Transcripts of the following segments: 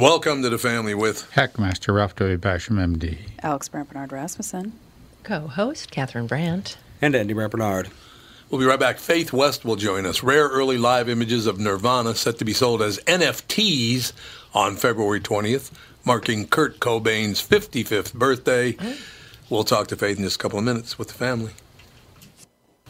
Welcome to the family with Hackmaster Ralph W. Basham, MD. Alex Brant-Bernard Rasmussen. Co-host Catherine Brandt. And Andy Brant-Bernard. We'll be right back. Faith West will join us. Rare early live images of Nirvana set to be sold as NFTs on February 20th, marking Kurt Cobain's 55th birthday. We'll talk to Faith in just a couple of minutes with the family.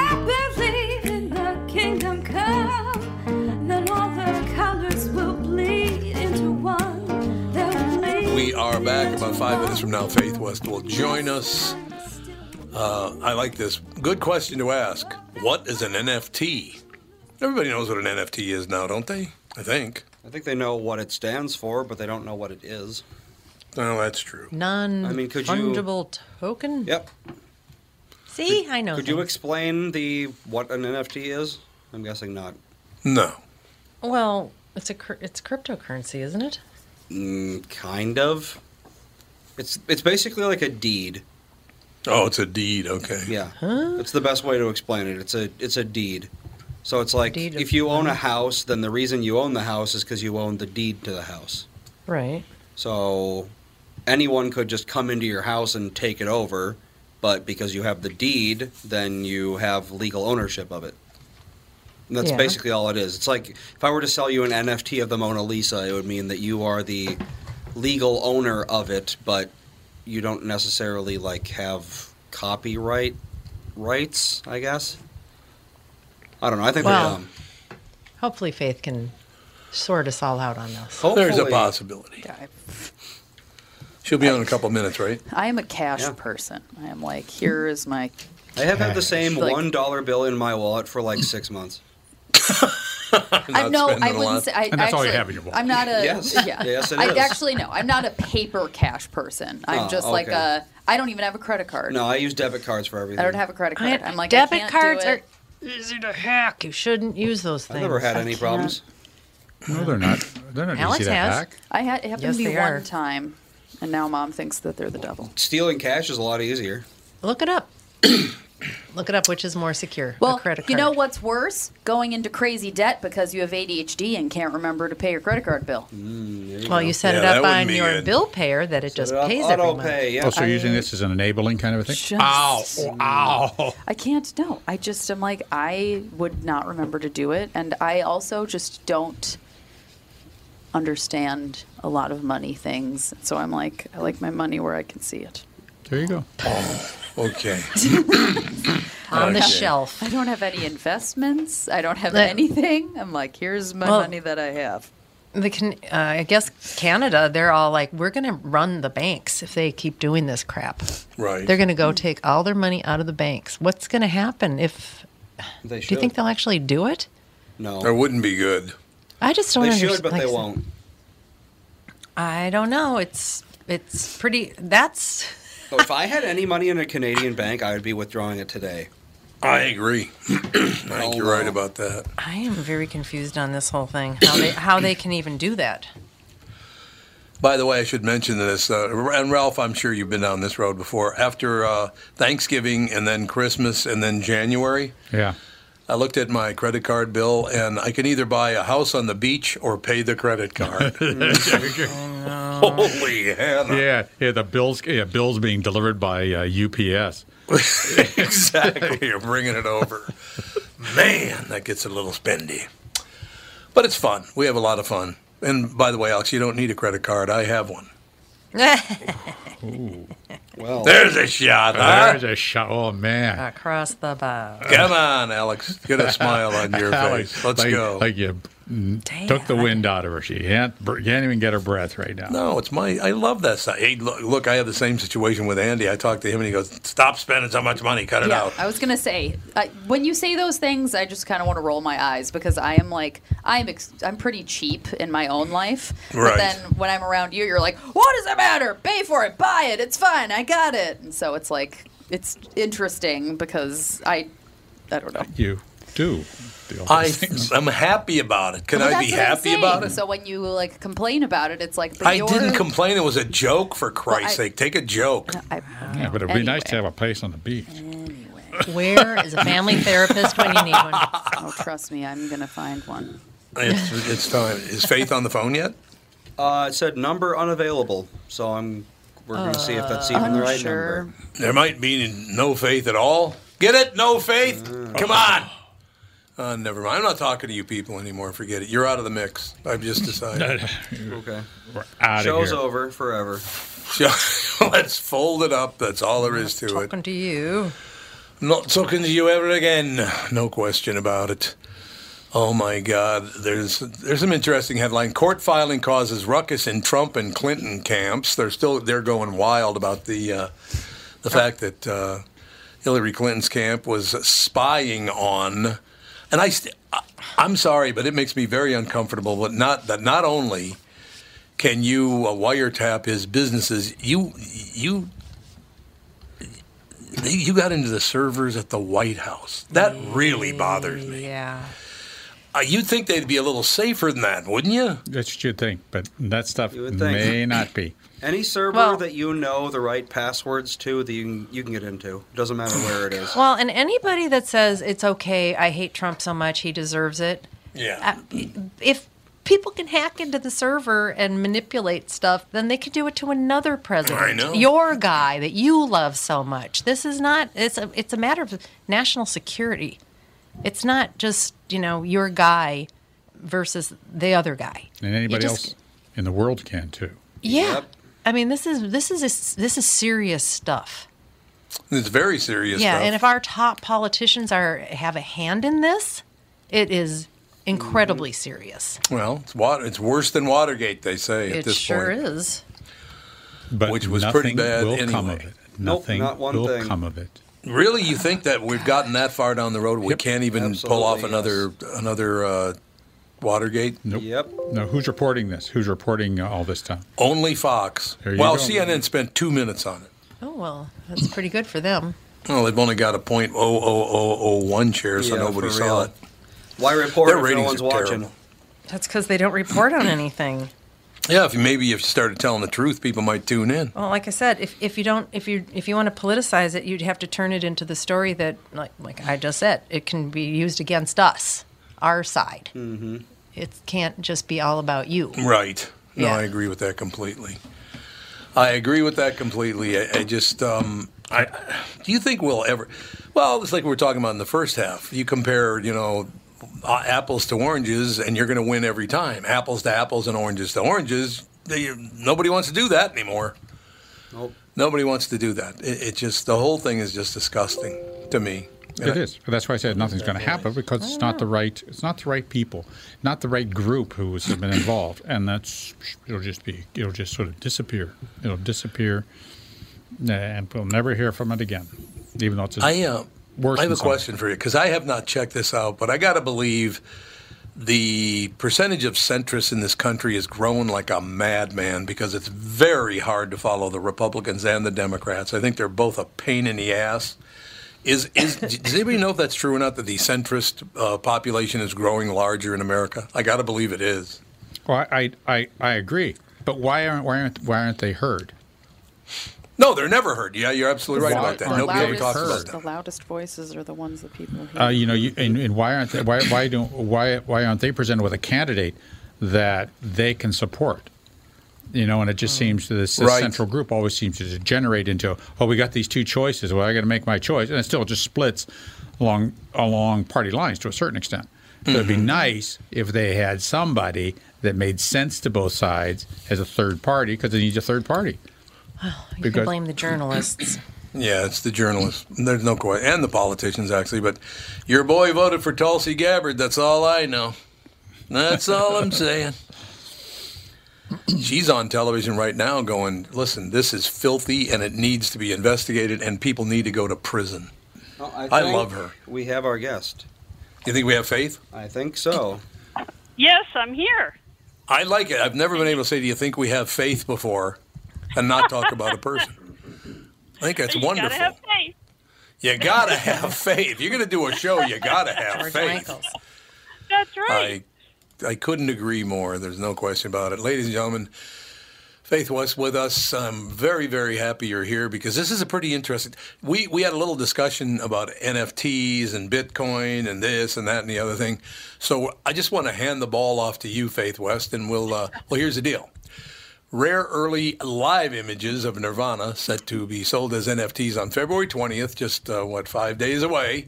I believe in the kingdom come, that all the colors will bleed into one. We are back about 5 minutes from now. Faith West will join us. I like this. Good question to ask. What is an NFT? Everybody knows what an NFT is now, don't they? I think they know what it stands for, but they don't know what it is. Well, that's true. Non-fungible token? Yep. See, I know. Could you explain what an NFT is? I'm guessing not. No. Well, it's cryptocurrency, isn't it? Kind of. It's basically like a deed. Oh, it's a deed. Okay. Yeah. Huh? That's the best way to explain it. It's a deed. So it's like if you own a house, then the reason you own the house is because you own the deed to the house. Right. So anyone could just come into your house and take it over, but because you have the deed, then you have legal ownership of it. And that's basically all it is. It's like if I were to sell you an NFT of the Mona Lisa, it would mean that you are the legal owner of it, but you don't necessarily like have copyright rights, I guess. I don't know. I think we're dumb. Hopefully Faith can sort us all out on this. There's a possibility. Yeah. She'll be on in a couple minutes, right? I am a cash person. I am like, here is my I have had the same like, $1 bill in my wallet for like 6 months. And that's all you have in your wallet. I'm not a. Yes, it is. I'm not a paper cash person. I'm just like a. I don't even have a credit card. No, I use debit cards for everything. I don't have a credit card. Debit cards are easy to hack. You shouldn't use those things. I've never had any problems. No, they're not. They're not Alex easy to hack. I had it happened to me one time, and now Mom thinks that they're the devil. Stealing cash is a lot easier. Look it up. Look it up, which is more secure. Well, a credit card. You know what's worse? Going into crazy debt because you have ADHD and can't remember to pay your credit card bill. You set it up on your bill payer that it just pays every month. Yeah. Oh, so you're using this as an enabling kind of a thing? Ow. I can't, no. I just am like, I would not remember to do it. And I also just don't understand a lot of money things. So I'm like, I like my money where I can see it. There you go. Okay. On the shelf. I don't have any investments. I don't have anything. I'm like, here's my money that I have. I guess Canada, they're all like, we're going to run the banks if they keep doing this crap. Right. They're going to go take all their money out of the banks. What's going to happen if they should? Do you think they'll actually do it? No. That wouldn't be good. I just don't understand. They should, but they won't. I don't know. It's pretty... That's... So if I had any money in a Canadian bank, I would be withdrawing it today. I agree. I think you're right about that. I am very confused on this whole thing, how they can even do that. By the way, I should mention this, and Ralph, I'm sure you've been down this road before. After Thanksgiving and then Christmas and then January, I looked at my credit card bill, and I can either buy a house on the beach or pay the credit card. Holy Hannah. The bills being delivered by UPS. Exactly. You're bringing it over. Man, that gets a little spendy. But it's fun. We have a lot of fun. And by the way, Alex, you don't need a credit card. I have one. Well, there's a shot. There's a shot. Oh, man. Across the bow. Come on, Alex. Get a smile on your face. Let's go. Like you took the wind out of her. She can't even get her breath right now. No, it's my. I love that stuff. Hey, look, I have the same situation with Andy. I talked to him and he goes, "Stop spending so much money. Cut it out." I was going to say, when you say those things, I just kind of want to roll my eyes because I am like, I'm pretty cheap in my own life. Right. But then when I'm around you, you're like, "What does it matter? Pay for it. Buy it. It's fine. I got it." And so it's like, it's interesting because I don't know. You do. I'm happy about it. Can I be happy about it? So when you like complain about it, it's like... I didn't complain. It was a joke, for Christ's sake. Take a joke. But it'd be nice to have a place on the beach. Anyway. Where is a family therapist when you need one? Oh, trust me. I'm going to find one. It's time. Is Faith on the phone yet? It said number unavailable. So we're going to see if that's even the right number. There might be no Faith at all. Get it? No Faith? Come on. Never mind. I'm not talking to you people anymore. Forget it. You're out of the mix. I've just decided. Okay. We're out Show's here. Over forever. Let's fold it up. That's all there is to it. Talking to you. I'm not talking to you ever again. No question about it. Oh, my God. There's some interesting headline. Court filing causes ruckus in Trump and Clinton camps. They're going wild about the fact that Hillary Clinton's camp was spying on... And I'm sorry, but it makes me very uncomfortable. But not only can you wiretap his businesses, you got into the servers at the White House. That really bothers me. Yeah. You'd think they'd be a little safer than that, wouldn't you? That's what you'd think, but that stuff may not be. Any server that you know the right passwords to, that you can get into. It doesn't matter where it is. Well, and anybody that says, it's okay, I hate Trump so much, he deserves it. Yeah. If people can hack into the server and manipulate stuff, then they could do it to another president. I know. Your guy that you love so much. This is not, it's a matter of national security. It's not just, your guy versus the other guy. And anybody else in the world can, too. Yeah. Yep. I mean, this is serious stuff. It's very serious stuff. Yeah, and if our top politicians have a hand in this, it is incredibly serious. Well, it's worse than Watergate, they say, at this point. It sure is. But which was pretty bad anyway. Nothing will come of it. Really? You think that we've gotten that far down the road, we can't even pull off another Watergate? Nope. Yep. No, who's reporting this? Who's reporting all this time? Only Fox. Well, CNN spent 2 minutes on it. Oh, well, that's pretty good for them. Well, they've only got a .00001 share, so nobody saw it. Why report if no one's watching? That's because they don't report on anything. Yeah, if you started telling the truth, people might tune in. Well, like I said, if you want to politicize it, you'd have to turn it into the story that, like I just said, it can be used against us, our side. Mm-hmm. It can't just be all about you. Right. No, yeah. I agree with that completely. I just, do you think we'll ever? Well, it's like we were talking about in the first half. You compare, apples to oranges, and you're going to win every time. Apples to apples and oranges to oranges. Nobody wants to do that anymore. Nope. Nobody wants to do that. It just, the whole thing is just disgusting to me. It is. That's why I said nothing's going to happen, because it's not the right. It's not the right people, not the right group who has been involved, and it'll just sort of disappear. It'll disappear, and we'll never hear from it again. Even though it's worse. I have a question for you, because I have not checked this out, but I got to believe the percentage of centrists in this country has grown like a madman, because it's very hard to follow the Republicans and the Democrats. I think they're both a pain in the ass. Does anybody know if that's true or not, that the centrist population is growing larger in America? I got to believe it is. Well, I agree, but why aren't they heard? No, they're never heard. Yeah, you're absolutely right about that. Nobody ever talks about that. The loudest voices are the ones that people hear. Why aren't they presented with a candidate that they can support? And it just seems this central group always seems to degenerate into, we got these two choices. Well, I got to make my choice, and it still just splits along party lines to a certain extent. Mm-hmm. So it'd be nice if they had somebody that made sense to both sides as a third party, because it needs a third party. Well, you can blame the journalists. Yeah, it's the journalists. There's no question, and the politicians actually. But your boy voted for Tulsi Gabbard. That's all I know. That's all I'm saying. She's on television right now going, listen, this is filthy and it needs to be investigated and people need to go to prison. Well, I love her. We have our guest. You think we have Faith? I think so. Yes, I'm here. I like it. I've never been able to say, do you think we have Faith before and not talk about a person. I think that's wonderful. You gotta have faith. You gotta have faith. If you're going to do a show, you gotta have faith. That's right. I couldn't agree more. There's no question about it. Ladies and gentlemen, Faith was with us. I'm very, very happy you're here, because this is a pretty interesting... We had a little discussion about NFTs and Bitcoin and this and that and the other thing. So I just want to hand the ball off to you, Faith West, and we'll... well, here's the deal. Rare early live images of Nirvana set to be sold as NFTs on February 20th, just, 5 days away,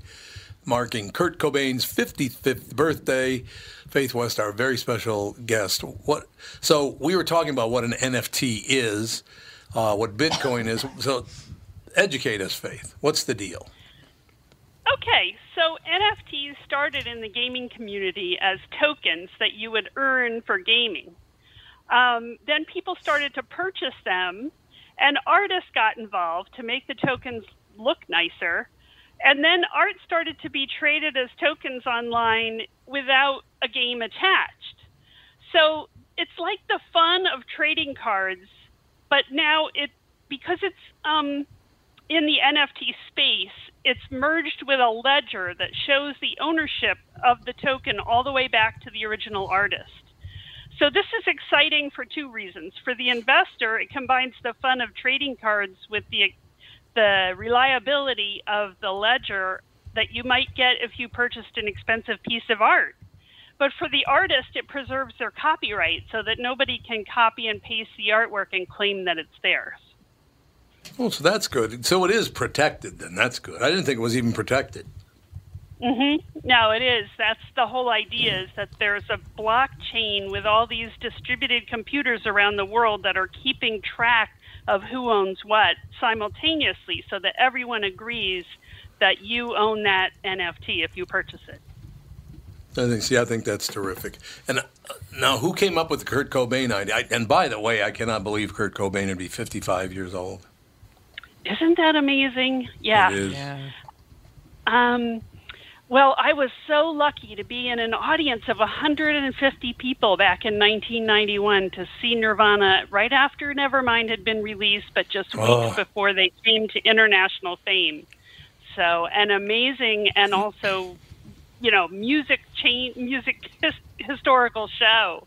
marking Kurt Cobain's 55th birthday. Faith West, our very special guest. So we were talking about what an NFT is, what Bitcoin is. So educate us, Faith. What's the deal? Okay, so NFTs started in the gaming community as tokens that you would earn for gaming. Then people started to purchase them, and artists got involved to make the tokens look nicer. And then art started to be traded as tokens online without a game attached. So it's like the fun of trading cards, but now because it's in the NFT space, it's merged with a ledger that shows the ownership of the token all the way back to the original artist. So this is exciting for two reasons. For the investor, it combines the fun of trading cards with the reliability of the ledger that you might get if you purchased an expensive piece of art. But for the artist, it preserves their copyright so that nobody can copy and paste the artwork and claim that it's theirs. Oh, so that's good. So it is protected then. That's good. I didn't think it was even protected. Mm-hmm. No, it is. That's the whole idea, is that there's a blockchain with all these distributed computers around the world that are keeping track of who owns what simultaneously, so that everyone agrees that you own that NFT if you purchase it. I think that's terrific. And now, who came up with the Kurt Cobain idea? And by the way, I cannot believe Kurt Cobain would be 55 years old. Isn't that amazing? Yeah. It is. Yeah. Well, I was so lucky to be in an audience of 150 people back in 1991 to see Nirvana right after Nevermind had been released, but just weeks before they came to international fame. So, and amazing, and also, you know, historical show.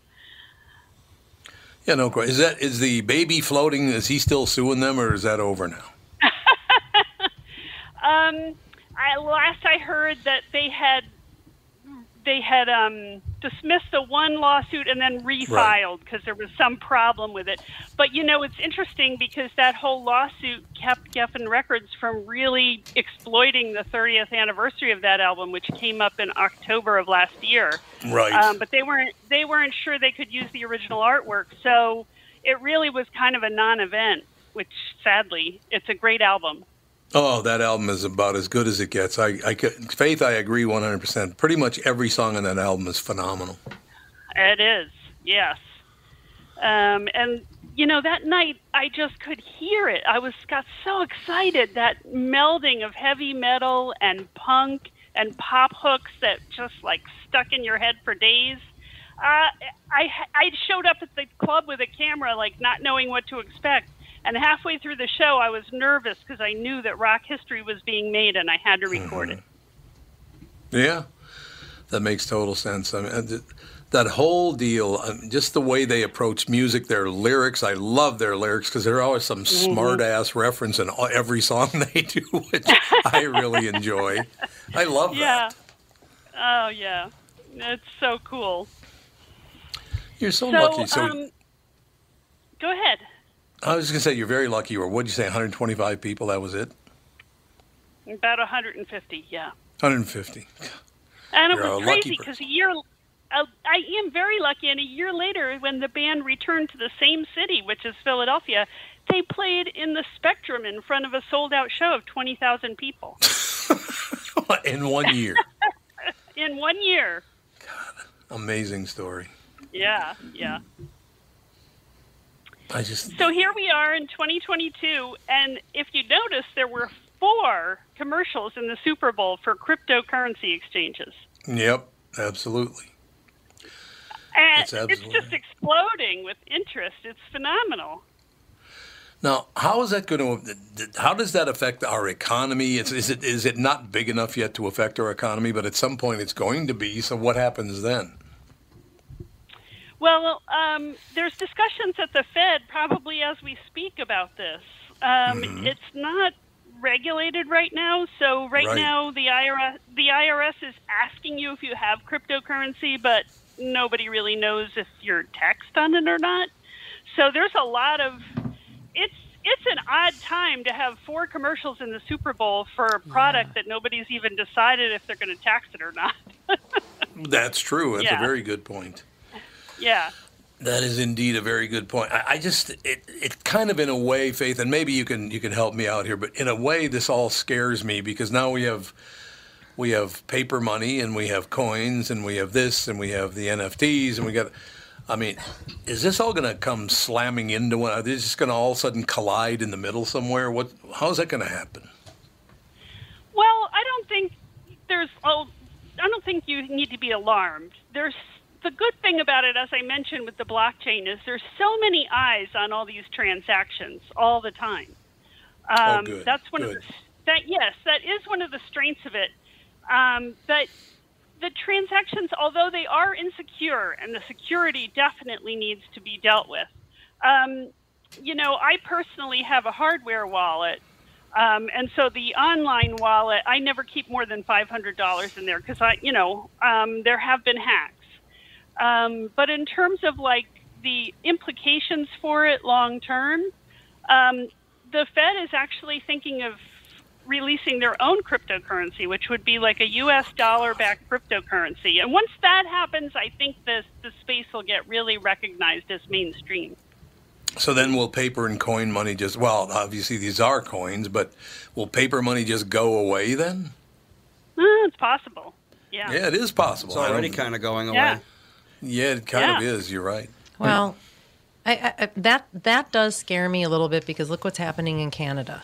Yeah, no question. Is the baby floating? Is he still suing them, or is that over now? Last I heard that they had dismissed the one lawsuit and then refiled because there was some problem with it. But, you know, it's interesting because that whole lawsuit kept Geffen Records from really exploiting the 30th anniversary of that album, which came up in October of last year. Right. But they weren't sure they could use the original artwork. So it really was kind of a non-event, which, sadly, it's a great album. Oh, that album is about as good as it gets. Faith, I agree 100%. Pretty much every song on that album is phenomenal. It is, yes. And, you know, that night I just could hear it. I got so excited, that melding of heavy metal and punk and pop hooks that just, like, stuck in your head for days. I showed up at the club with a camera, like, not knowing what to expect. And halfway through the show, I was nervous because I knew that rock history was being made and I had to record it. Yeah, that makes total sense. I mean, that whole deal, just the way they approach music, their lyrics, I love their lyrics because there are always some smart-ass reference in every song they do, which I really enjoy. I love that. Oh, yeah. It's so cool. You're so lucky. So, go ahead. I was going to say, you're very lucky. Or what did you say, 125 people? That was it? About 150, yeah. 150. And it was crazy because I am very lucky. And a year later, when the band returned to the same city, which is Philadelphia, they played in the Spectrum in front of a sold-out show of 20,000 people. In 1 year. In 1 year. God, amazing story. Yeah, yeah. So here we are in 2022, and if you notice, there were 4 commercials in the Super Bowl for cryptocurrency exchanges. Yep, absolutely. And it's just exploding with interest. It's phenomenal. Now, how does that affect our economy? Is it not big enough yet to affect our economy, but at some point it's going to be, so what happens then? Well, there's discussions at the Fed probably as we speak about this. It's not regulated right now. So now the IRS is asking you if you have cryptocurrency, but nobody really knows if you're taxed on it or not. So there's a lot of it's an odd time to have 4 commercials in the Super Bowl for a product that nobody's even decided if they're going to tax it or not. That's true. That's a very good point. Yeah, that is indeed a very good point. I just it kind of in a way, Faith, and maybe you can help me out here, but in a way this all scares me because now we have paper money and we have coins and we have this and we have the NFTs and is this all going to come slamming into one? Are they just going to all of a sudden collide in the middle somewhere? How is that going to happen? Well, I don't think you need to be alarmed. The good thing about it, as I mentioned with the blockchain, is there's so many eyes on all these transactions all the time. That is one of the strengths of it. But the transactions, although they are insecure, and the security definitely needs to be dealt with. You know, I personally have a hardware wallet. And so the online wallet, I never keep more than $500 in there because there have been hacks. But in terms of like the implications for it long term, the Fed is actually thinking of releasing their own cryptocurrency, which would be like a U.S. dollar-backed cryptocurrency. And once that happens, I think the space will get really recognized as mainstream. So then will paper and coin money obviously these are coins, but will paper money just go away then? It's possible. Yeah. Yeah, it is possible. It's already kind of going away. Yeah. Yeah, it kind of is. You're right. Well, I that does scare me a little bit because look what's happening in Canada.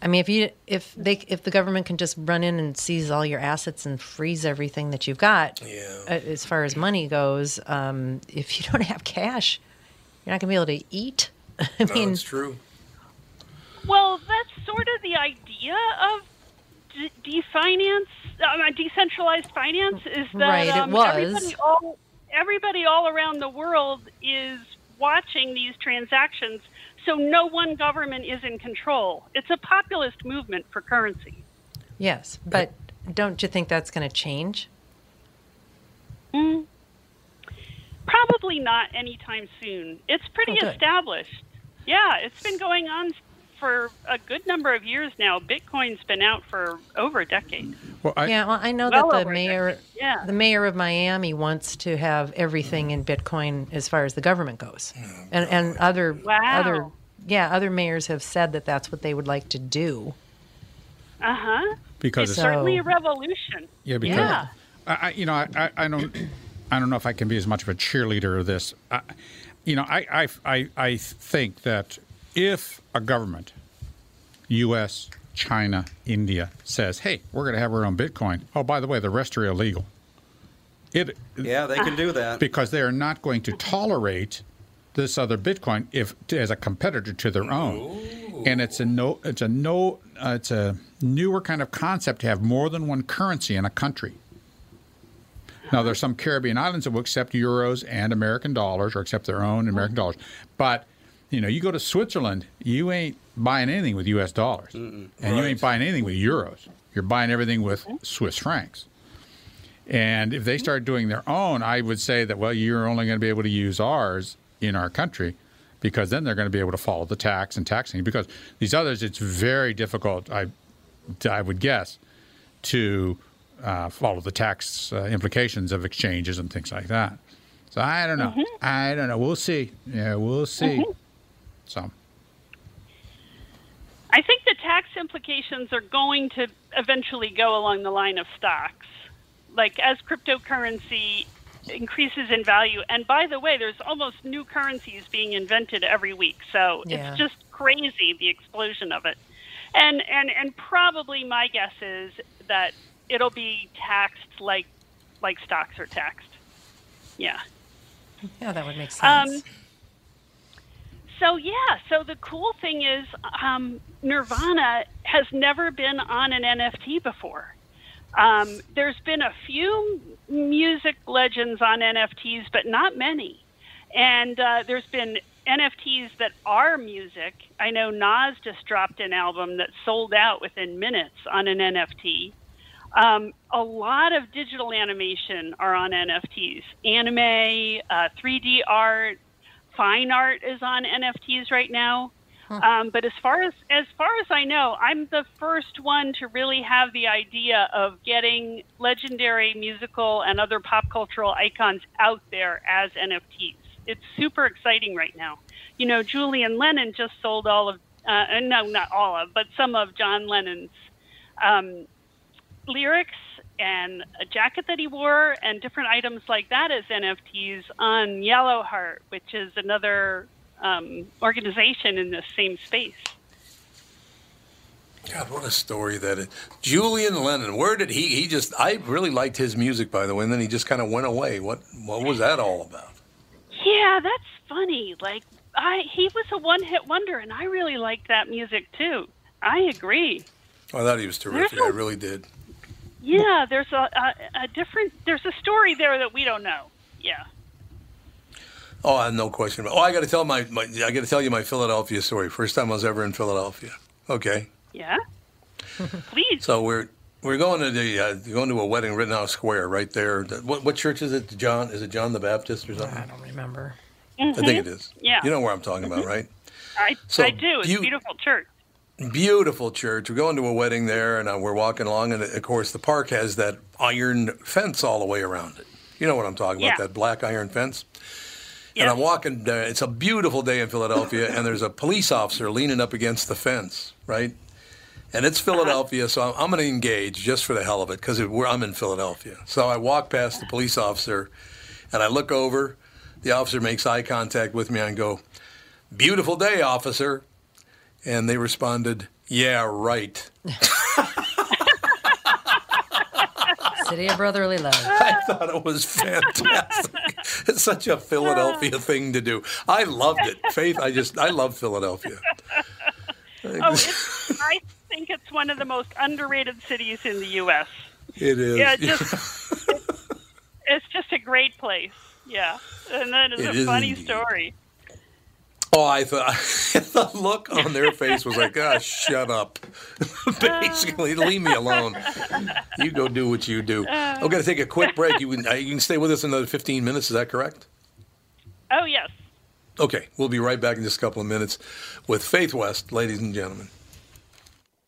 I mean, if the government can just run in and seize all your assets and freeze everything that you've got, as far as money goes, if you don't have cash, you're not going to be able to eat. I mean, that's true. Well, that's sort of the idea of decentralized finance, is that everybody all around the world is watching these transactions. So no one government is in control. It's a populist movement for currency. Yes, but don't you think that's going to change? Probably not anytime soon. It's pretty established. Yeah, it's been going on for a good number of years now. Bitcoin's been out for over a decade. Well, I know that the mayor of Miami wants to have everything in Bitcoin as far as the government goes, and other mayors have said that that's what they would like to do. Because it's certainly a revolution. Yeah, because I don't know if I can be as much of a cheerleader of this. I think that if a government, U.S., China, India, says, hey, we're going to have our own Bitcoin. Oh, by the way, the rest are illegal. They can do that. Because they are not going to tolerate this other Bitcoin as a competitor to their own. Ooh. And it's a newer kind of concept to have more than one currency in a country. Now, there's some Caribbean islands that will accept euros and American dollars, or accept their own American dollars. But you go to Switzerland, you ain't buying anything with U.S. dollars. Mm-mm. And you ain't buying anything with euros. You're buying everything with Swiss francs. And if they start doing their own, I would say that, well, you're only going to be able to use ours in our country, because then they're going to be able to follow the tax and taxing. Because these others, it's very difficult, I would guess, to follow the tax implications of exchanges and things like that. So I don't know. Mm-hmm. I don't know. We'll see. Yeah, we'll see. Mm-hmm. So I think the tax implications are going to eventually go along the line of stocks. Like, as cryptocurrency increases in value, and by the way, there's almost new currencies being invented every week. So it's just crazy, the explosion of it. And probably my guess is that it'll be taxed like stocks are taxed. Yeah. Yeah, that would make sense. So the cool thing is Nirvana has never been on an NFT before. There's been a few music legends on NFTs, but not many. And there's been NFTs that are music. I know Nas just dropped an album that sold out within minutes on an NFT. A lot of digital animation are on NFTs. Anime, 3D art, fine art is on NFTs right now. But as far as I know, I'm the first one to really have the idea of getting legendary musical and other pop cultural icons out there as NFTs. It's super exciting right now. You know, Julian Lennon just sold some of John Lennon's lyrics and a jacket that he wore and different items like that as NFTs on Yellow Heart, which is another organization in the same space. God, what a story that is. Julian Lennon, where did he just... I really liked his music, by the way, and then he just kind of went away. What was that all about? Yeah, that's funny. Like, he was a one-hit wonder, and I really liked that music, too. I agree. I thought he was terrific. I really did. Yeah, there's a story there that we don't know. Yeah. Oh, I have no question about it. Oh, I got to tell you my Philadelphia story. First time I was ever in Philadelphia. Okay. Yeah. Please. So we're going to a wedding, Rittenhouse Square, right there. What church is it? John? Is it John the Baptist or something? I don't remember. Mm-hmm. I think it is. Yeah. You know where I'm talking about, right? I do. It's a beautiful church. Beautiful church. We're going to a wedding there, and we're walking along, and of course the park has that iron fence all the way around it. You know what I'm talking about, that black iron fence. Yeah. And I'm walking there. It's a beautiful day in Philadelphia, and there's a police officer leaning up against the fence, right? And it's Philadelphia, so I'm going to engage just for the hell of it, because I'm in Philadelphia. So I walk past the police officer, and I look over. The officer makes eye contact with me, and I go, "Beautiful day, officer." And they responded, Yeah, right. City of Brotherly Love. I thought it was fantastic. It's such a Philadelphia thing to do. I loved it. Faith, I love Philadelphia. Oh, I think it's one of the most underrated cities in the U.S. It is. Yeah, it's just a great place. Yeah. And that is a funny story. Oh, I thought the look on their face was like, "Ah, oh, shut up." Basically, leave me alone. You go do what you do. I'm going to take a quick break. You can stay with us another 15 minutes. Is that correct? Oh, yes. Okay. We'll be right back in just a couple of minutes with Faith West, ladies and gentlemen.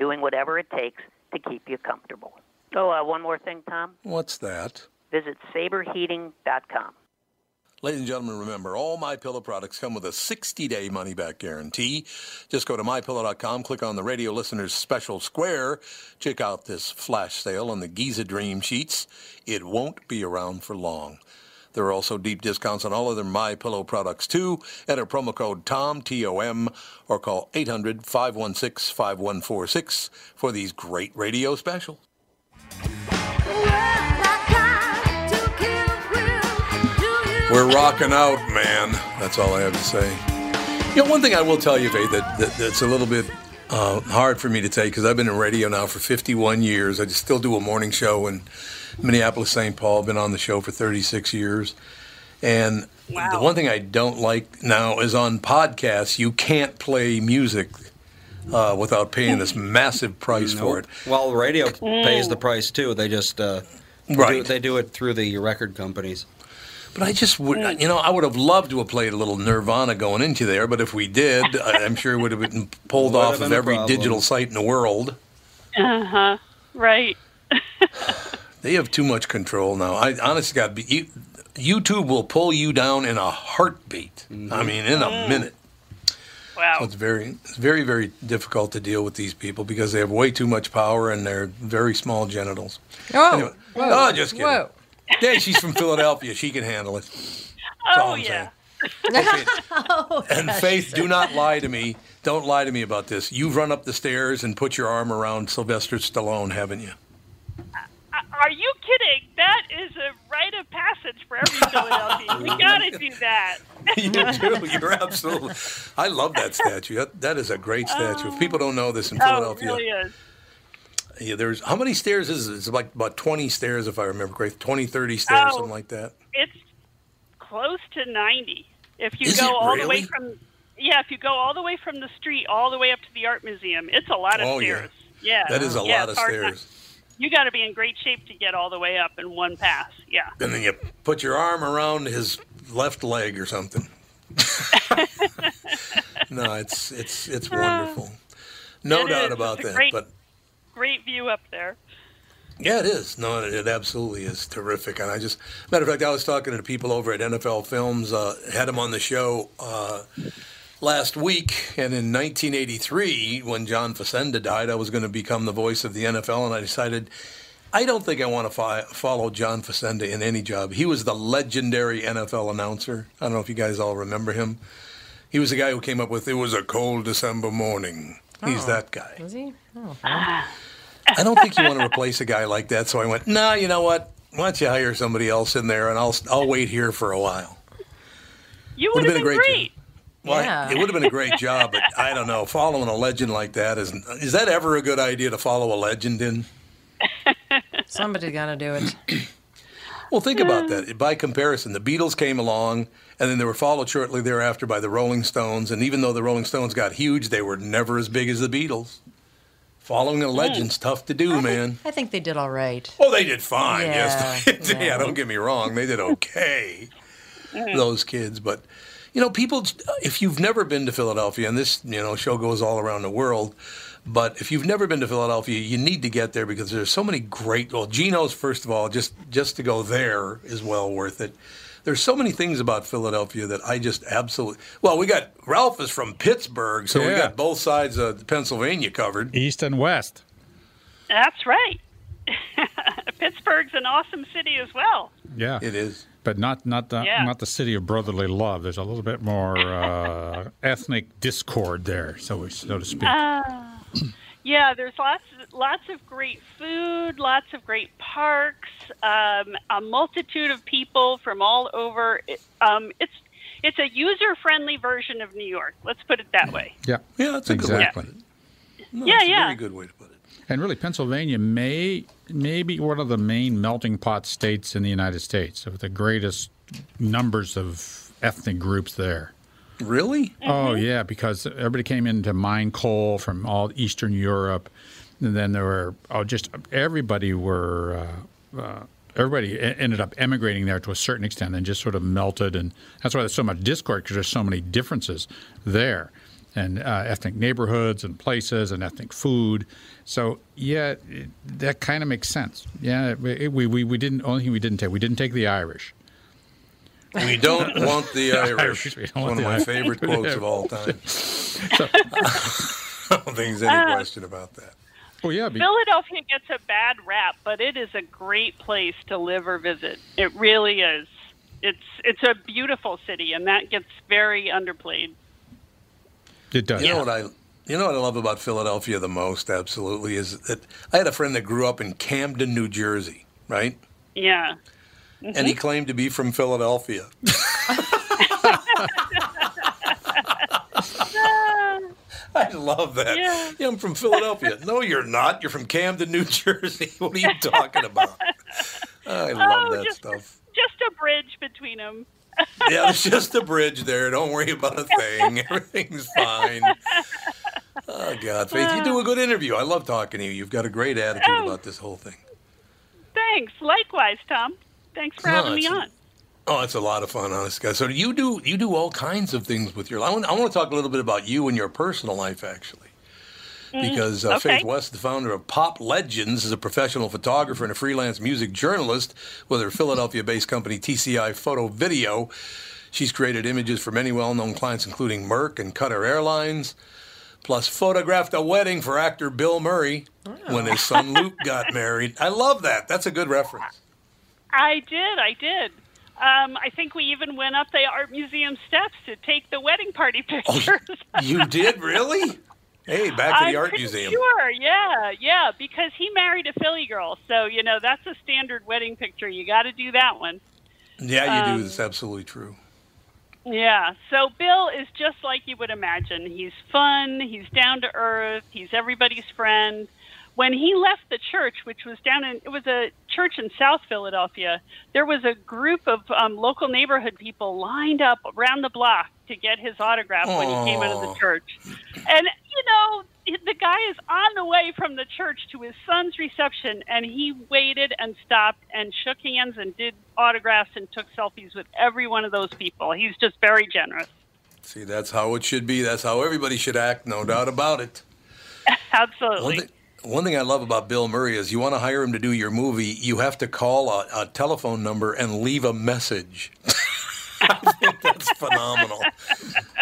doing whatever it takes to keep you comfortable. Oh, one more thing, Tom. What's that? Visit saberheating.com. Ladies and gentlemen, remember, all MyPillow products come with a 60-day money-back guarantee. Just go to MyPillow.com, click on the Radio Listener's Special Square, check out this flash sale on the Giza Dream Sheets. It won't be around for long. There are also deep discounts on all other MyPillow products, too. Enter promo code TOM, T-O-M, or call 800-516-5146 for these great radio specials. We're rocking out, man. That's all I have to say. You know, one thing I will tell you, Faith, that's a little bit hard for me to take, because I've been in radio now for 51 years. I just still do a morning show in Minneapolis, St. Paul. I've been on the show for 36 years. And wow. The one thing I don't like now is on podcasts, you can't play music without paying this massive price for it. Well, radio pays the price, too. They just do it through the record companies. But I just would, I would have loved to have played a little Nirvana going into there, but if we did, I'm sure it would have been pulled off of every digital site in the world. Uh-huh. Right. They have too much control now. I honestly got YouTube will pull you down in a heartbeat. Mm-hmm. I mean, in a minute. Wow. So it's very, very difficult to deal with these people because they have way too much power and they're very small genitals. Oh, anyway. Oh, just kidding. Whoa. Yeah, she's from Philadelphia. She can handle it. That's all I'm saying. Okay. And Faith, do not lie to me. Don't lie to me about this. You've run up the stairs and put your arm around Sylvester Stallone, haven't you? Are you kidding? That is a rite of passage for every Philadelphia. We gotta do that. You do. You're absolutely. I love that statue. That is a great statue. If people don't know this in Philadelphia. It really is. Yeah, there's how many stairs is it? It's like about 20 stairs, if I remember correctly, 20, 30 stairs, something like that. It's close to 90. If you if you go all the way from the street all the way up to the Art Museum, it's a lot of stairs. Yeah, that is a lot of stairs. You got to be in great shape to get all the way up in one pass. Yeah, and then you put your arm around his left leg or something. No, it's wonderful. No doubt about that. Great view up there. Yeah, it is. No, it absolutely is terrific. And matter of fact, I was talking to the people over at NFL Films, had them on the show last week. And in 1983, when John Facenda died, I was going to become the voice of the NFL. And I decided, I don't think I want to follow John Facenda in any job. He was the legendary NFL announcer. I don't know if you guys all remember him. He was the guy who came up with, "It was a cold December morning." He's that guy. Is he? Oh. I don't think you want to replace a guy like that, so I went, no, you know what? Why don't you hire somebody else in there, and I'll wait here for a while. You would have been great. Well, yeah. It would have been a great job, but I don't know. Following a legend like that, is that ever a good idea to follow a legend in? Somebody got to do it. Well, think about that. By comparison, the Beatles came along, and then they were followed shortly thereafter by the Rolling Stones. And even though the Rolling Stones got huge, they were never as big as the Beatles. Following a legend's tough to do, man. I think they did all right. Oh, they did fine, yes. Yeah, don't get me wrong. They did okay, those kids. But, you know, people, if you've never been to Philadelphia, and this, you know, show goes all around the world, but if you've never been to Philadelphia, you need to get there because there's so many great, well, Geno's, first of all, just to go there is well worth it. There's so many things about Philadelphia that I just absolutely, well, we got, Ralph is from Pittsburgh, so we got both sides of Pennsylvania covered. East and west. That's right. Pittsburgh's an awesome city as well. Yeah. It is. But not the city of brotherly love. There's a little bit more ethnic discord there, so to speak. Yeah, there's lots of great food, lots of great parks, a multitude of people from all over. It's a user-friendly version of New York. Let's put it that way. Yeah, yeah, that's exactly. A good way to put it. No, yeah, that's a very good way to put it. And really, Pennsylvania may be one of the main melting pot states in the United States, with the greatest numbers of ethnic groups there. Really? Mm-hmm. Oh, yeah, because everybody came into mine coal from all Eastern Europe, and then there were everybody ended up emigrating there to a certain extent and just sort of melted, and that's why there's so much discord, because there's so many differences there. And ethnic neighborhoods and places and ethnic food. So, yeah, that kind of makes sense. Yeah, we didn't take the Irish. We don't want the Irish. It's one of my favorite quotes of all time. So, I don't think there's any question about that. Oh, yeah, Philadelphia gets a bad rap, but it is a great place to live or visit. It really is. It's a beautiful city, and that gets very underplayed. It does. You know what I love about Philadelphia the most, absolutely, is that I had a friend that grew up in Camden, New Jersey, right? Yeah. Mm-hmm. And he claimed to be from Philadelphia. I love that. Yeah. Yeah, I'm from Philadelphia. No, you're not. You're from Camden, New Jersey. What are you talking about? I love that stuff. Just a bridge between them. Yeah, there's just a bridge there. Don't worry about a thing. Everything's fine. Oh, God, Faith, you do a good interview. I love talking to you. You've got a great attitude about this whole thing. Thanks. Likewise, Tom. Thanks for having me on. It's a lot of fun, honest guys. So you do all kinds of things with your life. I want to talk a little bit about you and your personal life, actually. Because Faith West, the founder of Pop Legends, is a professional photographer and a freelance music journalist with her Philadelphia-based company TCI Photo Video. She's created images for many well-known clients, including Merck and Qatar Airlines, plus photographed a wedding for actor Bill Murray when his son Luke got married. I love that. That's a good reference. I did. I think we even went up the Art Museum steps to take the wedding party pictures. Oh, you did? Really? Hey, back to the Art Museum. Sure, yeah, because he married a Philly girl. So, you know, that's a standard wedding picture. You got to do that one. Yeah, you do. It's absolutely true. Yeah, so Bill is just like you would imagine. He's fun. He's down to earth. He's everybody's friend. When he left the church, which was it was a church in South Philadelphia, there was a group of local neighborhood people lined up around the block to get his autograph when he came out of the church. And, you know, the guy is on the way from the church to his son's reception, and he waited and stopped and shook hands and did autographs and took selfies with every one of those people. He's just very generous. See, that's how it should be. That's how everybody should act, no doubt about it. Absolutely. One thing I love about Bill Murray is you want to hire him to do your movie, you have to call a telephone number and leave a message. I think that's phenomenal.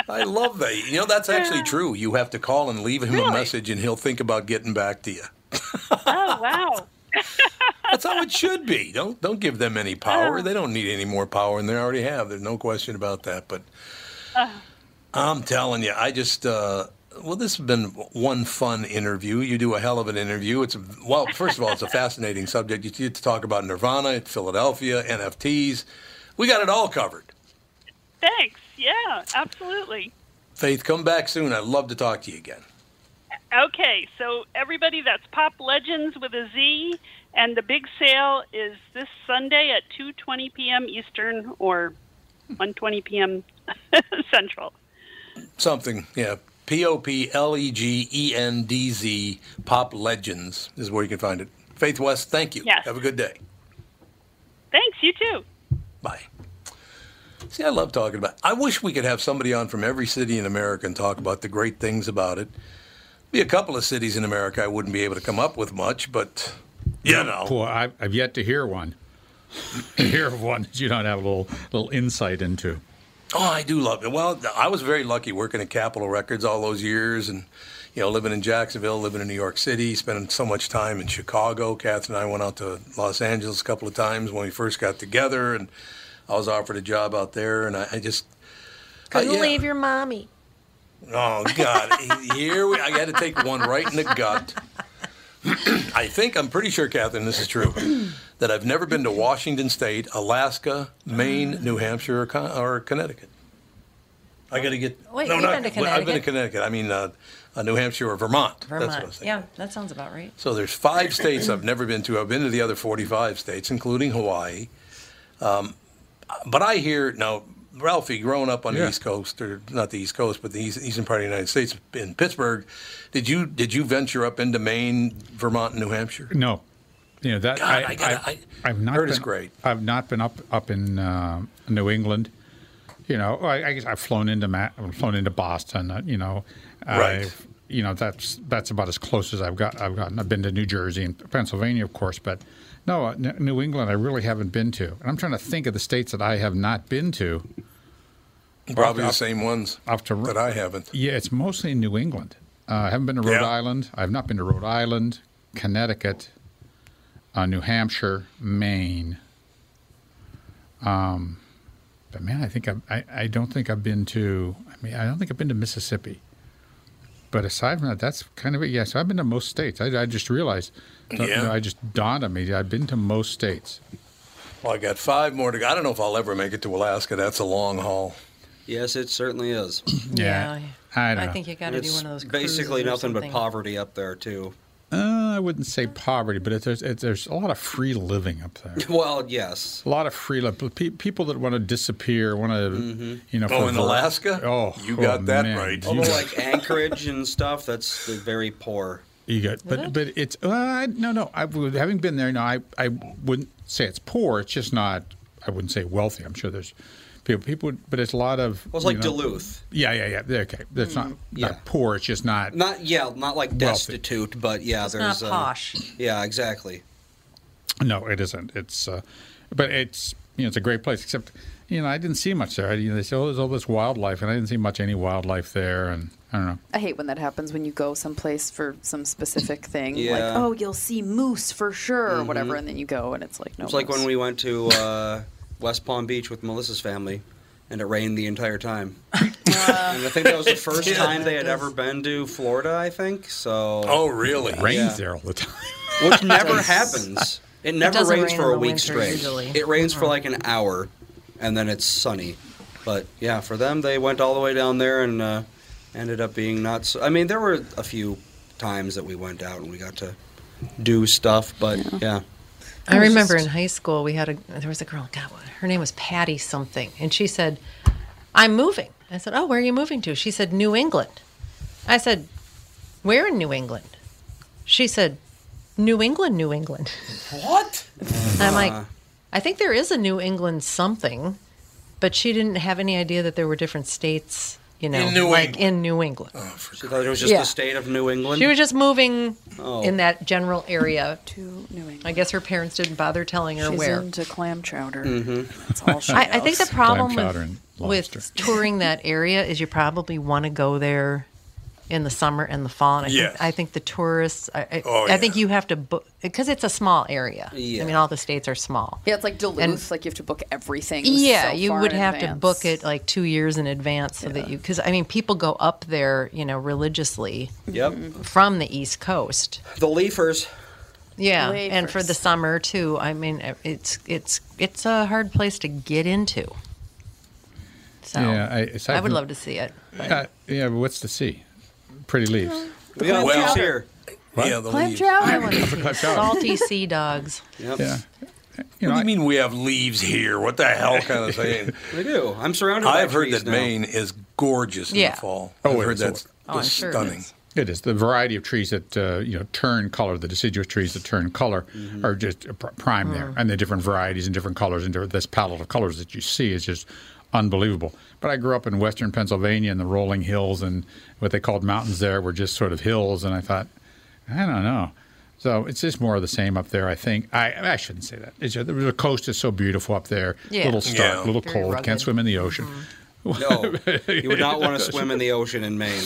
I love that. You know, that's actually true. You have to call and leave him a message, and he'll think about getting back to you. Oh, wow. That's how it should be. Don't give them any power. They don't need any more power, and they already have. There's no question about that. But I'm telling you, I just... Well, this has been one fun interview. You do a hell of an interview. Well, first of all, it's a fascinating subject. You get to talk about Nirvana, Philadelphia, NFTs. We got it all covered. Thanks. Yeah, absolutely. Faith, come back soon. I'd love to talk to you again. Okay. So everybody, that's Pop Legends with a Z, And the big sale is this Sunday at 2:20 p.m. Eastern or 1:20 p.m. Central. Something, yeah. POPLEGENDZ, Pop Legends is where you can find it. Faith West, thank you. Yes. Have a good day. Thanks, you too. Bye. See, I love talking about it. I wish we could have somebody on from every city in America and talk about the great things about it. Be a couple of cities in America I wouldn't be able to come up with much, but you know. Boy, I've yet to hear one. Hear of one that you don't have a little insight into. Oh, I do love it. Well, I was very lucky working at Capitol Records all those years and, you know, living in Jacksonville, living in New York City, spending so much time in Chicago. Kath and I went out to Los Angeles a couple of times when we first got together, and I was offered a job out there, and I just... Couldn't leave your mommy. Oh, God. I had to take one right in the gut. I'm pretty sure, Catherine, this is true, that I've never been to Washington State, Alaska, Maine, New Hampshire, or Connecticut. I got to get... Wait, you've been to Connecticut? I've been to Connecticut. I mean, New Hampshire or Vermont. That's what I was thinking. Yeah, that sounds about right. So there's 5 states I've never been to. I've been to the other 45 states, including Hawaii. But I hear, now, Ralphie, growing up on the East Coast, or not the East Coast, but the eastern part of the United States, in Pittsburgh, did you venture up into Maine, Vermont, and New Hampshire? No. You know, that, God, I've not heard it's great. I've not been up in New England. You know, I guess I've flown into Boston, right. You know, that's about as close as I've gotten. I've been to New Jersey and Pennsylvania, of course, but no, New England I really haven't been to. And I'm trying to think of the states that I have not been to. Probably the same ones that I haven't. Yeah, it's mostly in New England. I haven't been to Rhode Island. I've not been to Rhode Island, Connecticut, New Hampshire, Maine. But man, I don't think I've been to Mississippi. But aside from that, that's kind of it. Yeah, so I've been to most states. I just realized, I just dawned on me, I've been to most states. Well, I got 5 more to go. I don't know if I'll ever make it to Alaska. That's a long haul. Yes, it certainly is. Yeah. I think you got to do one of those cruises. Basically nothing but poverty up there, too. I wouldn't say poverty, but there's a lot of free living up there. Well, yes. A lot of free living. People that want to disappear, in Alaska? Oh, you got that right. Although like Anchorage and stuff, that's the very poor. You got, but it's, no. Having been there, no, I wouldn't say it's poor. It's just not, I wouldn't say wealthy. I'm sure there's people, but it's a lot of. Well, it's like Duluth. Yeah. Okay, it's not poor. It's just not. Not like wealthy. Destitute, but it's not posh. Yeah, exactly. No, it isn't. It's, but it's it's a great place. Except I didn't see much there. They say there's all this wildlife, and I didn't see any wildlife there, and I don't know. I hate when that happens when you go someplace for some specific thing, like you'll see moose for sure or whatever, and then you go and it's like no. It's moose. Like when we went to. West Palm Beach with Melissa's family, and it rained the entire time. And I think that was the first time they had ever been to Florida, I think. So. Oh, really? It rains there all the time. Which never happens. It never rains for a week straight. Usually. It rains for like an hour, and then it's sunny. But, yeah, for them, they went all the way down there and ended up being not so... I mean, there were a few times that we went out and we got to do stuff, but, yeah. I remember in high school we had there was a girl, God, her name was Patty something, and she said, "I'm moving." I said, "Oh, where are you moving to?" She said, "New England." I said, "Where in New England?" She said, "New England, New England." What? I'm like, I think there is a New England something, but she didn't have any idea that there were different states. In New England. Oh, she thought it was just the state of New England? She was just moving in that general area. To New England. I guess her parents didn't bother telling her where. She's into clam chowder. Mm-hmm. That's all she knows. I think the problem with touring that area is you probably want to go there in the summer and the fall. And I think the tourists, I think you have to book, because it's a small area. Yeah. I mean, all the states are small. Yeah, it's like Duluth, and, like you have to book everything. Yeah, so you would have to book it like 2 years in advance so that because I mean, people go up there, religiously from the East Coast. The leafers. Yeah, and for the summer too. I mean, it's a hard place to get into. So I would love to see it. But what's to see? Pretty leaves. Yeah, well, here. What? Yeah, the clam chowder. I want to see salty sea dogs. Yep. Yeah. You know, what do you mean we have leaves here? What the hell kind of thing? They do. I'm surrounded by trees now. I've heard that Maine is gorgeous in the fall. Oh, I've heard that's stunning. It is. The variety of trees that turn color, the deciduous trees that turn color, are just prime there. And the different varieties and different colors and this palette of colors that you see is just unbelievable. But I grew up in western Pennsylvania, and the rolling hills and what they called mountains there were just sort of hills. And I thought, I don't know. So it's just more of the same up there, I think. I shouldn't say that. It's just, the coast is so beautiful up there. Yeah. A little stark, a little cold. Rugged. Can't swim in the ocean. No, you would not want to swim in the ocean in Maine.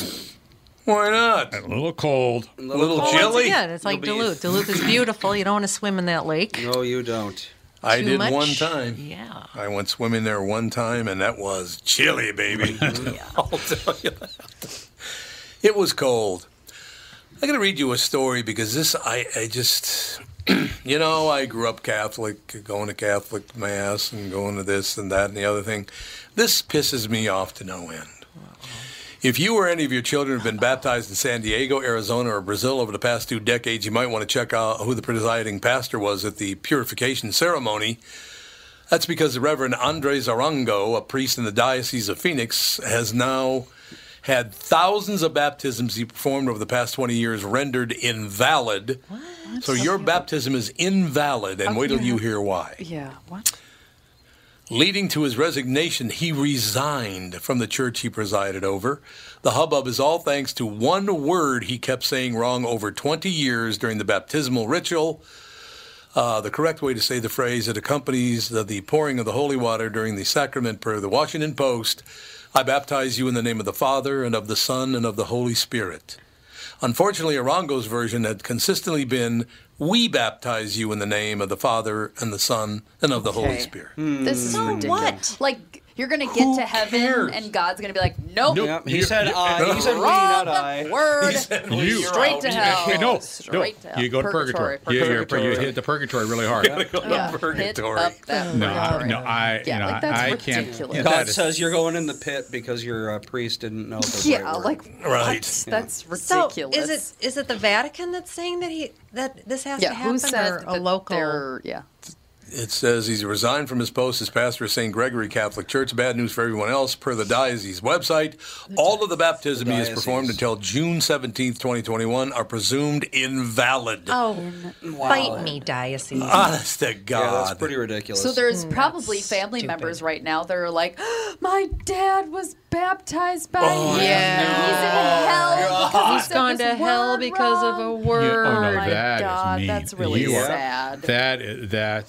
Why not? A little cold. A little chilly. Yeah, it's like Duluth. Duluth is beautiful. You don't want to swim in that lake. No, you don't. I did one time. Yeah. I went swimming there one time, and that was chilly, baby. Yeah. I'll tell you that. It was cold. I'm going to read you a story because this, I just, I grew up Catholic, going to Catholic Mass and going to this and that and the other thing. This pisses me off to no end. If you or any of your children have been baptized in San Diego, Arizona, or Brazil over the past 2 decades, you might want to check out who the presiding pastor was at the purification ceremony. That's because the Reverend Andres Arango, a priest in the Diocese of Phoenix, has now had thousands of baptisms he performed over the past 20 years rendered invalid. What? So your baptism is invalid, and wait till you hear why. Yeah, what? Leading to his resignation, he resigned from the church he presided over. The hubbub is all thanks to one word he kept saying wrong over 20 years during the baptismal ritual. The correct way to say the phrase that accompanies the pouring of the holy water during the sacrament per the Washington Post, I baptize you in the name of the Father and of the Son and of the Holy Spirit. Unfortunately, Arango's version had consistently been, we baptize you in the name of the Father and the Son and of the Holy Spirit. This is ridiculous. What? Like, you're going to get to heaven and God's going to be like, nope. Yep. He said I. He said we, not I. Word. He said you. Straight to hell. No. Straight to hell. You go to purgatory. You hit the purgatory really hard. You got to go to purgatory. I can't. Ridiculous. God says you're going in the pit because your priest didn't know the right word. Right. That's ridiculous. So is it the Vatican that's saying that this has to happen? Who said a local? Yeah. It says he's resigned from his post as pastor of St. Gregory Catholic Church. Bad news for everyone else, per the diocese website. All of the baptism he has performed until June 17th, 2021 are presumed invalid. Oh, wow. Fight me, diocese. Honest to God. Yeah, that's pretty ridiculous. So there's probably family members right now that are like, my dad was baptized by him. Yeah. He's in hell. Because he's gone to hell because of a word. Yeah. Oh, no, my God, that's really sad. That's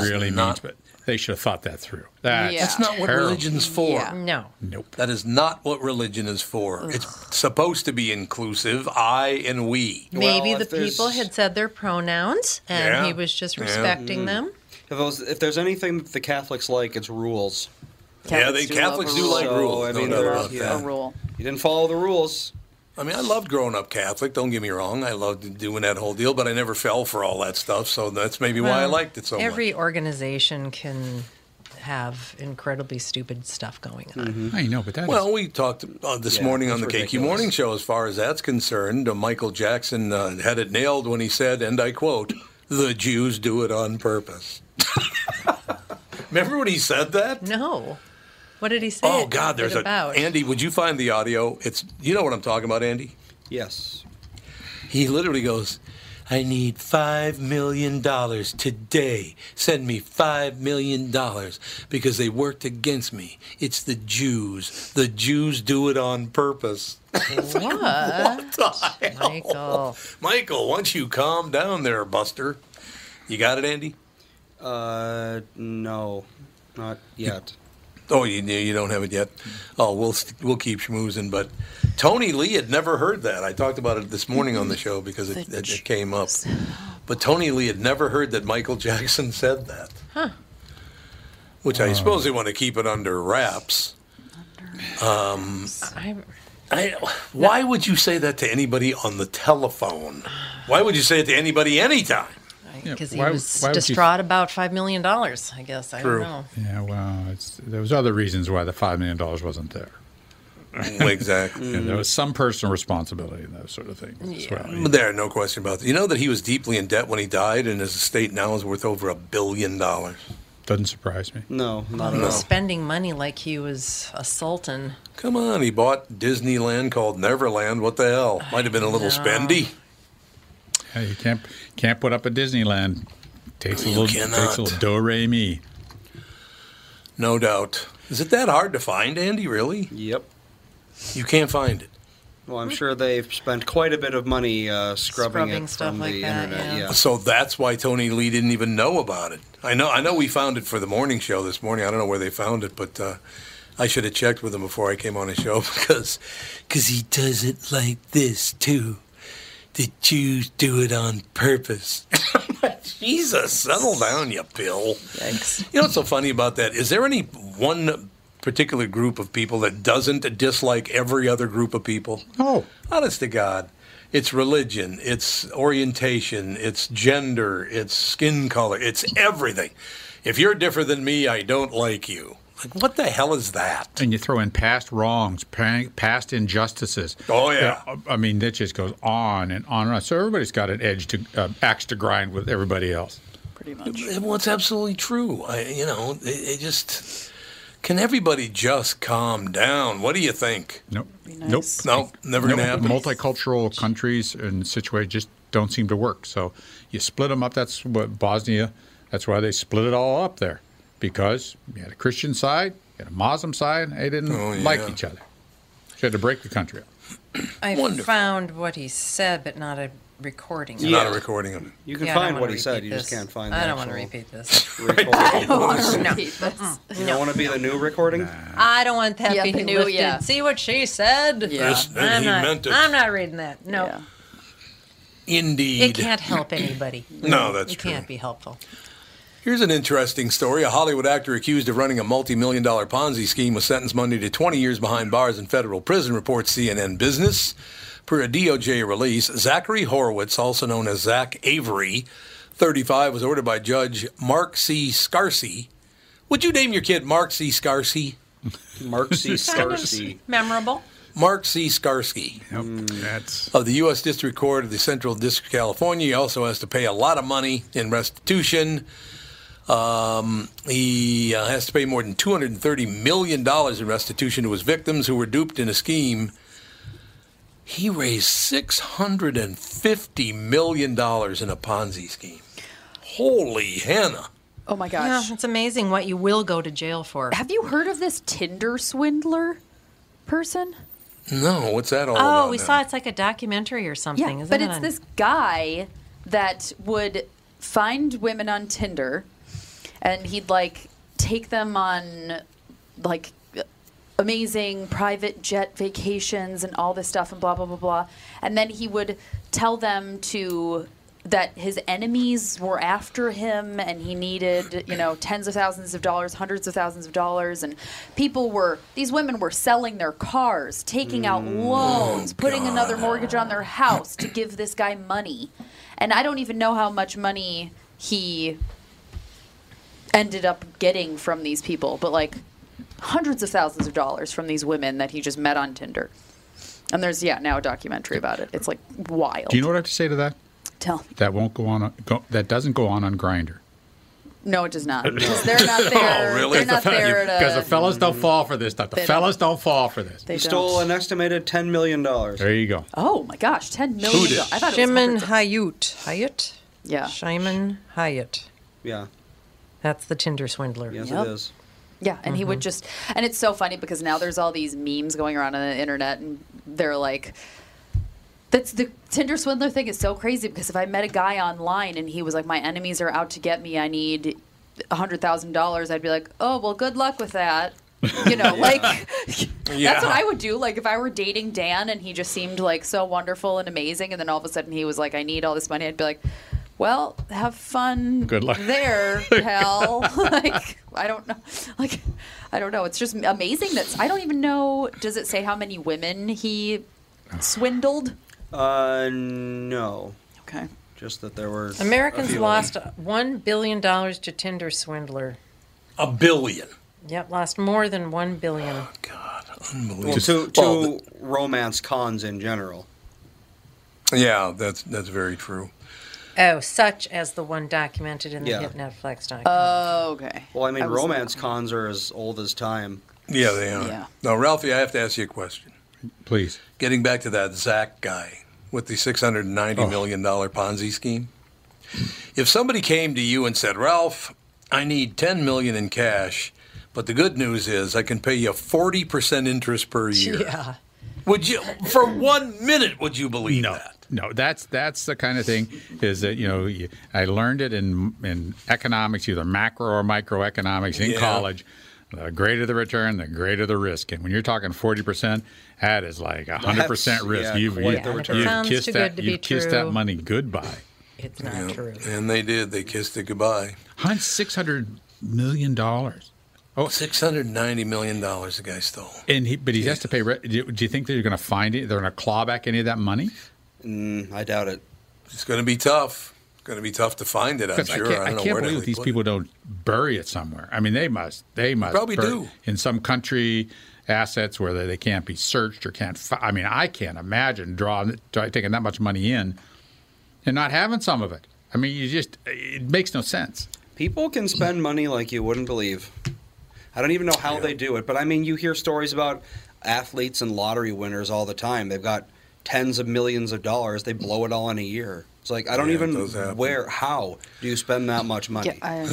really not. But they should have thought that through. That's not what religion's for. Yeah. No. Nope. That is not what religion is for. Ugh. It's supposed to be inclusive, I and we. Maybe the people had said their pronouns, and he was just respecting them. If there's anything that the Catholics like, it's rules. Catholics do like rules. I mean, a rule. You didn't follow the rules. I mean, I loved growing up Catholic, don't get me wrong. I loved doing that whole deal, but I never fell for all that stuff, so that's maybe why I liked it so much. Every organization can have incredibly stupid stuff going on. Mm-hmm. I know, but that is... Well, we talked this morning on the KQ Morning Show as far as that's concerned. Michael Jackson had it nailed when he said, and I quote, the Jews do it on purpose. Remember when he said that? No. What did he say? Oh, God, there's Andy, would you find the audio? You know what I'm talking about, Andy? Yes. He literally goes, I need $5 million today. Send me $5 million because they worked against me. It's the Jews. The Jews do it on purpose. What? What the hell? Michael, why don't you calm down there, Buster? You got it, Andy? No, not yet. Oh, you don't have it yet? Oh, we'll keep schmoozing. But Tony Lee had never heard that. I talked about it this morning on the show because it came up. But Tony Lee had never heard that Michael Jackson said that. Huh. Which I suppose they want to keep it under wraps. Why would you say that to anybody on the telephone? Why would you say it to anybody anytime? Because he was distraught about $5 million, I guess. True. I don't know. Yeah, well, there was other reasons why the $5 million wasn't there. Exactly. Mm. And there was some personal responsibility in those sort of things as well. Yeah. There, no question about that. You know that he was deeply in debt when he died, and his estate now is worth over $1 billion. Doesn't surprise me. No, not at all. He was spending money like he was a sultan. Come on, he bought Disneyland called Neverland. What the hell? Might have been a little spendy. Yeah, you can't put up a Disneyland. Takes a little do-re-mi. No doubt. Is it that hard to find, Andy, really? Yep. You can't find it. Well, I'm sure they've spent quite a bit of money scrubbing it from the internet. Yeah. So that's why Tony Lee didn't even know about it. I know we found it for the morning show this morning. I don't know where they found it, but I should have checked with him before I came on the show because he does it like this, too. The Jews do it on purpose. Jesus, settle down, you pill. Thanks. You know what's so funny about that? Is there any one particular group of people that doesn't dislike every other group of people? No. Honest to God. It's religion. It's orientation. It's gender. It's skin color. It's everything. If you're different than me, I don't like you. Like, what the hell is that? And you throw in past wrongs, past injustices. Oh, yeah. I mean, that just goes on and on and on. So everybody's got an axe to grind with everybody else. Pretty much. Well, it's absolutely true. It just... Can everybody just calm down? What do you think? Nope. Nice. Nope. Never going to happen. Multicultural countries and situations just don't seem to work. So you split them up. That's what Bosnia, that's why they split it all up there. Because you had a Christian side, you had a Muslim side, and they didn't like each other. So you had to break the country up. I found what he said, but not a recording of it. Not a recording of it. You can find what he said, you just can't find that. I don't want to repeat this. I don't want to repeat this. You don't want to be the new recording? Nah. I don't want that being lifted. Yeah. See what she said? Yeah. I'm not reading that. No. Yeah. Indeed. It can't help anybody. No, that's true. It can't be helpful. Here's an interesting story. A Hollywood actor accused of running a multi-million-dollar Ponzi scheme was sentenced Monday to 20 years behind bars in federal prison, reports CNN Business. Per a DOJ release, Zachary Horowitz, also known as Zach Avery, 35, was ordered by Judge Mark C. Scarsy. Would you name your kid Mark C. Scarsy? Mark C. Scarsy. Memorable. Mark C. Scarsy. Yep, of the U.S. District Court of the Central District of California. He also has to pay a lot of money in restitution. He has to pay more than $230 million in restitution to his victims who were duped in a scheme. He raised $650 million in a Ponzi scheme. Holy Hannah. Oh, my gosh. Yeah, it's amazing what you will go to jail for. Have you heard of this Tinder swindler person? No, what's that all about? Oh, we saw it's like a documentary or something, isn't it? But it's this guy that would find women on Tinder, and he'd, take them on, amazing private jet vacations and all this stuff and blah, blah, blah, blah. And then he would tell them that his enemies were after him and he needed, tens of thousands of dollars, hundreds of thousands of dollars. And these women were selling their cars, taking out loans, putting another mortgage on their house to give this guy money. And I don't even know how much money he ended up getting from these people, but hundreds of thousands of dollars from these women that he just met on Tinder. And there's, now a documentary about it. It's, wild. Do you know what I have to say to that? Tell me. That won't go on. That doesn't go on Grindr. No, it does not. Because they're not there. Oh, really? They're not there. Because the fellas don't fall for this stuff. The fellas don't fall for this. They stole an estimated $10 million. There you go. Oh, my gosh. $10 million. Who did? I thought Shimon Hayut. Hayut? Yeah. Shimon Hayut. Yeah. That's the Tinder swindler. Yes, it is. Yeah, and he would just... And it's so funny because now there's all these memes going around on the internet, and they're like... That's the Tinder swindler thing is so crazy because if I met a guy online and he was like, my enemies are out to get me, I need $100,000, I'd be like, oh, well, good luck with that. That's what I would do. If I were dating Dan and he just seemed, so wonderful and amazing, and then all of a sudden he was like, I need all this money, I'd be like... Well, have fun there, pal. I don't know. I don't know. It's just amazing that I don't even know. Does it say how many women he swindled? No. Okay. Just that there were. Americans lost $1 billion to Tinder swindler. $1 billion? Yep, lost more than $1 billion. Oh, God. Unbelievable. Well, to romance cons in general. Yeah, that's very true. Oh, such as the one documented in the hit Netflix documentary. Oh, okay. Well, I mean, romance cons are as old as time. Yeah, they are. Yeah. Now, Ralphie, I have to ask you a question. Please. Getting back to that Zach guy with the $690 million Ponzi scheme. If somebody came to you and said, Ralph, I need $10 million in cash, but the good news is I can pay you 40% interest per year. Yeah. Would you, for 1 minute, would you believe that? No, that's the kind of thing is that, you know, I learned it in economics, either macro or microeconomics in college. The greater the return, the greater the risk. And when you're talking 40%, that is like 100% risk. Yeah, you've kissed that money goodbye. It's not true. And they did. They kissed it goodbye. Hunt $600 million. Oh, $690 million the guy stole. And he has to pay. Do you think they're going to find it? They're going to claw back any of that money? I doubt it. It's going to be tough. It's going to be tough to find it, I'm sure. I can't believe these people don't bury it somewhere. I mean, they must probably do in some country assets where they can't be searched or can't. I mean, I can't imagine taking that much money in and not having some of it. I mean, it makes no sense. People can spend money like you wouldn't believe. I don't even know how they do it, but I mean, you hear stories about athletes and lottery winners all the time. They've got tens of millions of dollars, they blow it all in a year. It's like, I don't even how do you spend that much money? Yeah,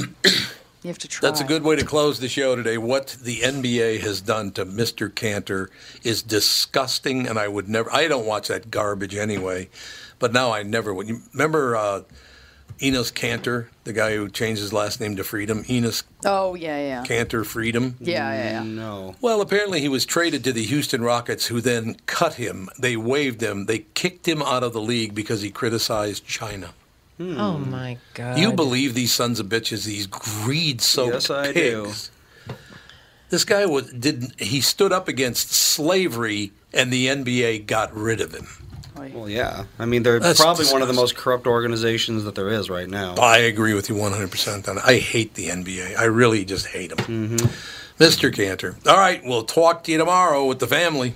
you have to try. That's a good way to close the show today. What the NBA has done to Mr. Cantor is disgusting, and I don't watch that garbage anyway, but now I never would. You remember Enos Cantor, the guy who changed his last name to Freedom? Enos Cantor Freedom? Yeah. No. Well, apparently he was traded to the Houston Rockets, who then cut him. They waived him. They kicked him out of the league because he criticized China. Hmm. Oh, my God. You believe these sons of bitches, these greed-soaked pigs. Yes, I do. This guy he stood up against slavery, and the NBA got rid of him. Well, yeah. I mean, they're probably one of the most corrupt organizations that there is right now. I agree with you 100% on it. I hate the NBA. I really just hate them. Mm-hmm. Mr. Cantor. All right, we'll talk to you tomorrow with the family.